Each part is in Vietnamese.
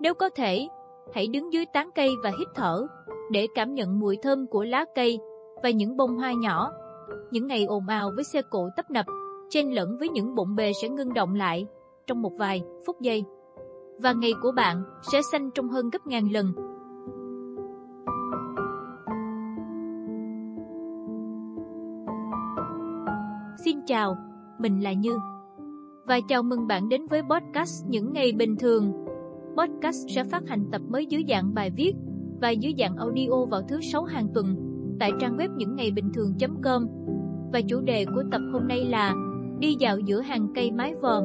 Nếu có thể, hãy đứng dưới tán cây và hít thở để cảm nhận mùi thơm của lá cây và những bông hoa nhỏ. Những ngày ồn ào với xe cộ tấp nập, chênh lẫn với những bộn bề sẽ ngưng động lại trong một vài phút giây, và ngày của bạn sẽ xanh trong hơn gấp ngàn lần. Xin chào, mình là Như, và chào mừng bạn đến với podcast Những Ngày Bình Thường. Podcast sẽ phát hành tập mới dưới dạng bài viết và dưới dạng audio vào thứ 6 hàng tuần tại trang web những ngày bình thường.com. Và chủ đề của tập hôm nay là đi dạo giữa hàng cây mái vòm.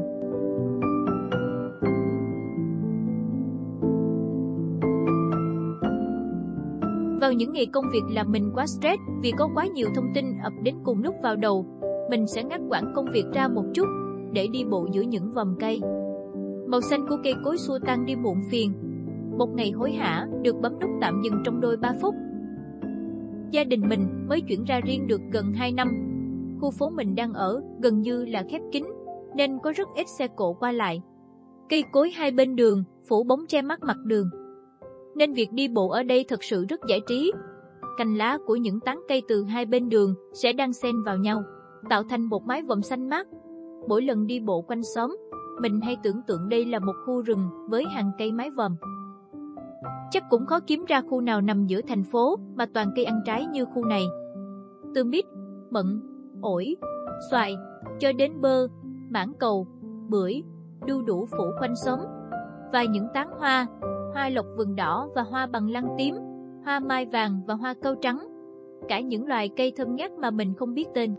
Vào những ngày công việc làm mình quá stress vì có quá nhiều thông tin ập đến cùng lúc vào đầu, mình sẽ ngắt quãng công việc ra một chút để đi bộ giữa những vòm cây. Màu xanh của cây cối xua tan đi muộn phiền. Một ngày hối hả được bấm nút tạm dừng trong đôi 3 phút. Gia đình mình mới chuyển ra riêng được gần 2 năm. Khu phố mình đang ở gần như là khép kín nên có rất ít xe cộ qua lại. Cây cối hai bên đường phủ bóng che mắt mặt đường, nên việc đi bộ ở đây thật sự rất giải trí. Cành lá của những tán cây từ hai bên đường sẽ đan xen vào nhau, tạo thành một mái vòm xanh mát. Mỗi lần đi bộ quanh xóm, mình hay tưởng tượng đây là một khu rừng với hàng cây mái vòm. Chắc cũng khó kiếm ra khu nào nằm giữa thành phố mà toàn cây ăn trái như khu này. Từ mít, mận, ổi, xoài cho đến bơ, mãng cầu, bưởi đu đủ phủ quanh xóm. Và những tán hoa lộc vừng đỏ và hoa bằng lăng tím, hoa mai vàng và hoa cau trắng, cả những loài cây thơm ngát mà mình không biết tên.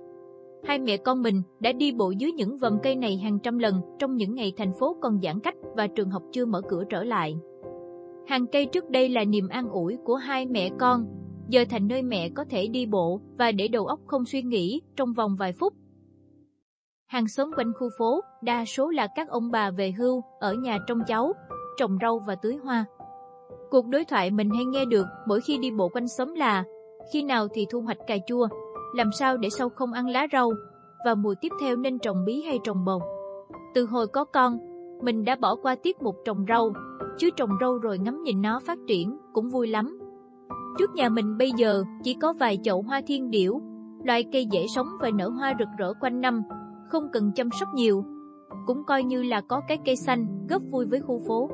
Hai mẹ con mình đã đi bộ dưới những vòm cây này hàng trăm lần trong những ngày thành phố còn giãn cách và trường học chưa mở cửa trở lại. Hàng cây trước đây là niềm an ủi của hai mẹ con, giờ thành nơi mẹ có thể đi bộ và để đầu óc không suy nghĩ trong vòng vài phút. Hàng xóm quanh khu phố đa số là các ông bà về hưu ở nhà trông cháu, trồng rau và tưới hoa. Cuộc đối thoại mình hay nghe được mỗi khi đi bộ quanh xóm là: khi nào thì thu hoạch cà chua, làm sao để sâu không ăn lá rau, và mùa tiếp theo nên trồng bí hay trồng bồng. Từ hồi có con, mình đã bỏ qua tiết mục trồng rau, chứ trồng rau rồi ngắm nhìn nó phát triển cũng vui lắm. Trước nhà mình bây giờ chỉ có vài chậu hoa thiên điểu, loài cây dễ sống và nở hoa rực rỡ quanh năm, không cần chăm sóc nhiều. Cũng coi như là có cái cây xanh góp vui với khu phố.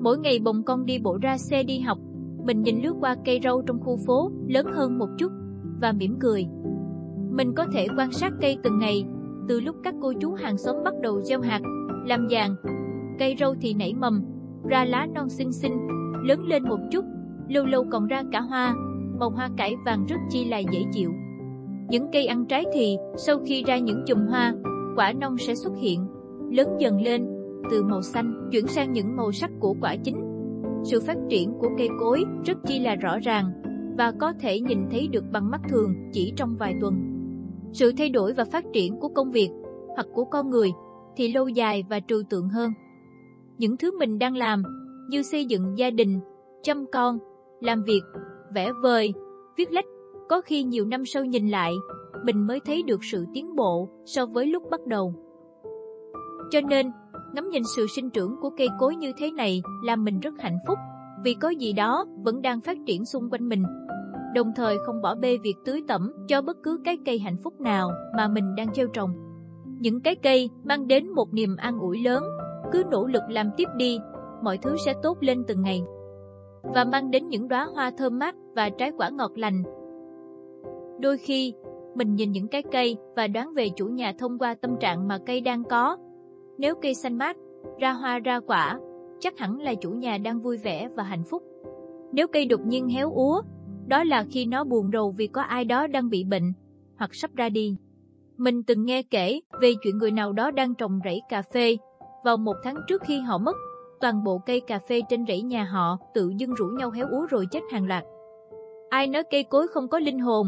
Mỗi ngày bồng con đi bộ ra xe đi học, mình nhìn lướt qua cây rau trong khu phố lớn hơn một chút và mỉm cười. Mình có thể quan sát cây từng ngày, từ lúc các cô chú hàng xóm bắt đầu gieo hạt, làm giàn, cây rau thì nảy mầm, ra lá non xinh xinh, lớn lên một chút, lâu lâu còn ra cả hoa, màu hoa cải vàng rất chi là dễ chịu. Những cây ăn trái thì sau khi ra những chùm hoa, quả non sẽ xuất hiện, lớn dần lên, từ màu xanh chuyển sang những màu sắc của quả chín. Sự phát triển của cây cối rất chi là rõ ràng và có thể nhìn thấy được bằng mắt thường chỉ trong vài tuần. Sự thay đổi và phát triển của công việc hoặc của con người thì lâu dài và trừu tượng hơn. Những thứ mình đang làm như xây dựng gia đình, chăm con, làm việc, vẽ vời, viết lách, có khi nhiều năm sau nhìn lại, mình mới thấy được sự tiến bộ so với lúc bắt đầu. Cho nên, ngắm nhìn sự sinh trưởng của cây cối như thế này làm mình rất hạnh phúc, vì có gì đó vẫn đang phát triển xung quanh mình, đồng thời không bỏ bê việc tưới tẩm cho bất cứ cái cây hạnh phúc nào mà mình đang gieo trồng. Những cái cây mang đến một niềm an ủi lớn, cứ nỗ lực làm tiếp đi, mọi thứ sẽ tốt lên từng ngày, và mang đến những đóa hoa thơm mát và trái quả ngọt lành. Đôi khi, mình nhìn những cái cây và đoán về chủ nhà thông qua tâm trạng mà cây đang có. Nếu cây xanh mát, ra hoa ra quả, chắc hẳn là chủ nhà đang vui vẻ và hạnh phúc. Nếu cây đột nhiên héo úa, đó là khi nó buồn rầu vì có ai đó đang bị bệnh hoặc sắp ra đi. Mình từng nghe kể về chuyện người nào đó đang trồng rẫy cà phê. Vào 1 tháng trước khi họ mất, toàn bộ cây cà phê trên rẫy nhà họ tự dưng rủ nhau héo úa rồi chết hàng loạt. Ai nói cây cối không có linh hồn?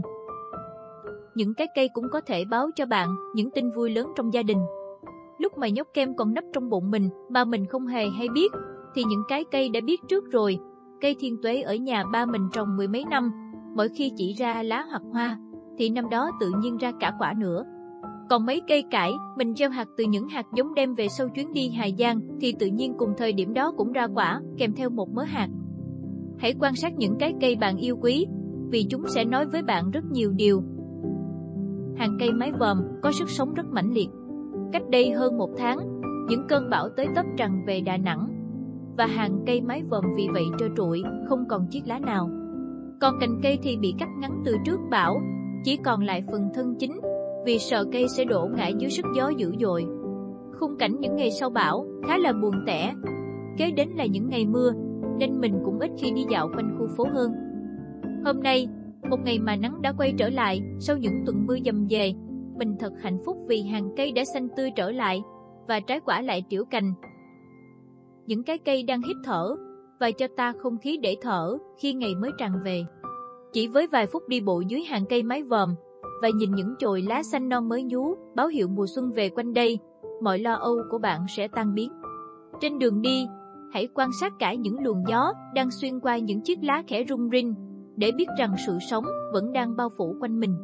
Những cái cây cũng có thể báo cho bạn những tin vui lớn trong gia đình. Lúc mà nhóc kem còn nấp trong bụng mình mà mình không hề hay biết, thì những cái cây đã biết trước rồi. Cây thiên tuế ở nhà ba mình trồng 10 mấy năm, mỗi khi chỉ ra lá hoặc hoa, thì năm đó tự nhiên ra cả quả nữa. Còn mấy cây cải, mình gieo hạt từ những hạt giống đem về sau chuyến đi Hà Giang thì tự nhiên cùng thời điểm đó cũng ra quả, kèm theo một mớ hạt. Hãy quan sát những cái cây bạn yêu quý, vì chúng sẽ nói với bạn rất nhiều điều. Hàng cây mái vòm có sức sống rất mãnh liệt. Cách đây hơn một tháng, những cơn bão tới tấp tràn về Đà Nẵng, và hàng cây mái vòm vì vậy trơ trụi, không còn chiếc lá nào. Còn cành cây thì bị cắt ngắn từ trước bão, chỉ còn lại phần thân chính, vì sợ cây sẽ đổ ngã dưới sức gió dữ dội. Khung cảnh những ngày sau bão khá là buồn tẻ. Kế đến là những ngày mưa, nên mình cũng ít khi đi dạo quanh khu phố hơn. Hôm nay, một ngày mà nắng đã quay trở lại sau những tuần mưa dầm dề, mình thật hạnh phúc vì hàng cây đã xanh tươi trở lại và trái quả lại trĩu cành. Những cái cây đang hít thở và cho ta không khí để thở khi ngày mới tràn về. Chỉ với vài phút đi bộ dưới hàng cây mái vòm và nhìn những chồi lá xanh non mới nhú báo hiệu mùa xuân về quanh đây, mọi lo âu của bạn sẽ tan biến. Trên đường đi, hãy quan sát cả những luồng gió đang xuyên qua những chiếc lá khẽ rung rinh để biết rằng sự sống vẫn đang bao phủ quanh mình.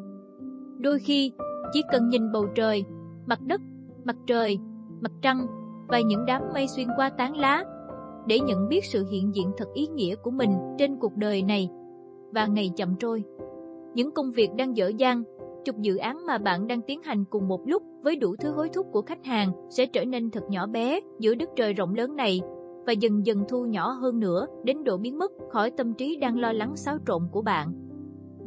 Đôi khi, chỉ cần nhìn bầu trời, mặt đất, mặt trời, mặt trăng và những đám mây xuyên qua tán lá để nhận biết sự hiện diện thật ý nghĩa của mình trên cuộc đời này. Và ngày chậm trôi, những công việc đang dở dang, chục dự án mà bạn đang tiến hành cùng một lúc với đủ thứ hối thúc của khách hàng sẽ trở nên thật nhỏ bé giữa đất trời rộng lớn này, và dần dần thu nhỏ hơn nữa đến độ biến mất khỏi tâm trí đang lo lắng xáo trộn của bạn.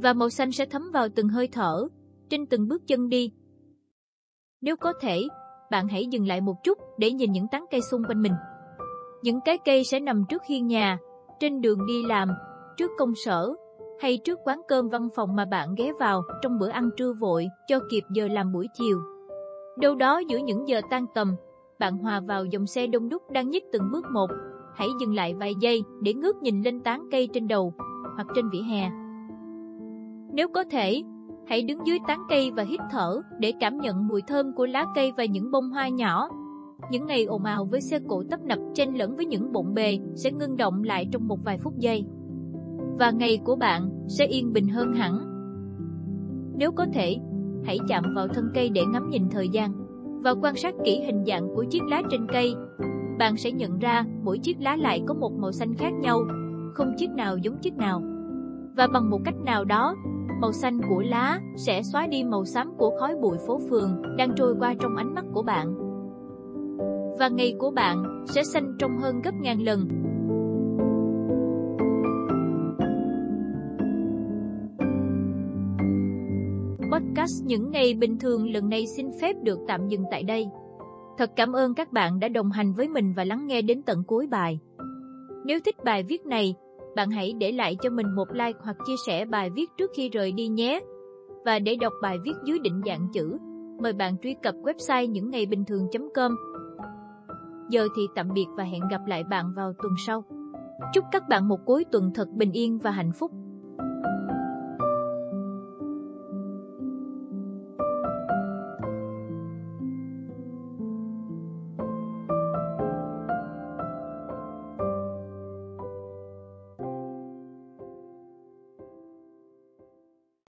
Và màu xanh sẽ thấm vào từng hơi thở, trên từng bước chân đi. Nếu có thể, bạn hãy dừng lại một chút để nhìn những tán cây xung quanh mình. Những cái cây sẽ nằm trước hiên nhà, trên đường đi làm, trước công sở, hay trước quán cơm văn phòng mà bạn ghé vào trong bữa ăn trưa vội cho kịp giờ làm buổi chiều. Đâu đó giữa những giờ tan tầm, bạn hòa vào dòng xe đông đúc đang nhích từng bước một. Hãy dừng lại vài giây để ngước nhìn lên tán cây trên đầu hoặc trên vỉa hè. Nếu có thể, hãy đứng dưới tán cây và hít thở để cảm nhận mùi thơm của lá cây và những bông hoa nhỏ. Những ngày ồn ào với xe cộ tấp nập chen lẫn với những bộn bề sẽ ngưng động lại trong một vài phút giây, và ngày của bạn sẽ yên bình hơn hẳn. Nếu có thể, hãy chạm vào thân cây để ngắm nhìn thời gian và quan sát kỹ hình dạng của chiếc lá trên cây. Bạn sẽ nhận ra mỗi chiếc lá lại có một màu xanh khác nhau, không chiếc nào giống chiếc nào. Và bằng một cách nào đó, màu xanh của lá sẽ xóa đi màu xám của khói bụi phố phường đang trôi qua trong ánh mắt của bạn. Và ngày của bạn sẽ xanh trong hơn gấp ngàn lần. Podcast Những Ngày Bình Thường lần này xin phép được tạm dừng tại đây. Thật cảm ơn các bạn đã đồng hành với mình và lắng nghe đến tận cuối bài. Nếu thích bài viết này, bạn hãy để lại cho mình một like hoặc chia sẻ bài viết trước khi rời đi nhé. Và để đọc bài viết dưới định dạng chữ, mời bạn truy cập website những ngày bình thường.com. Giờ thì tạm biệt và hẹn gặp lại bạn vào tuần sau. Chúc các bạn một cuối tuần thật bình yên và hạnh phúc.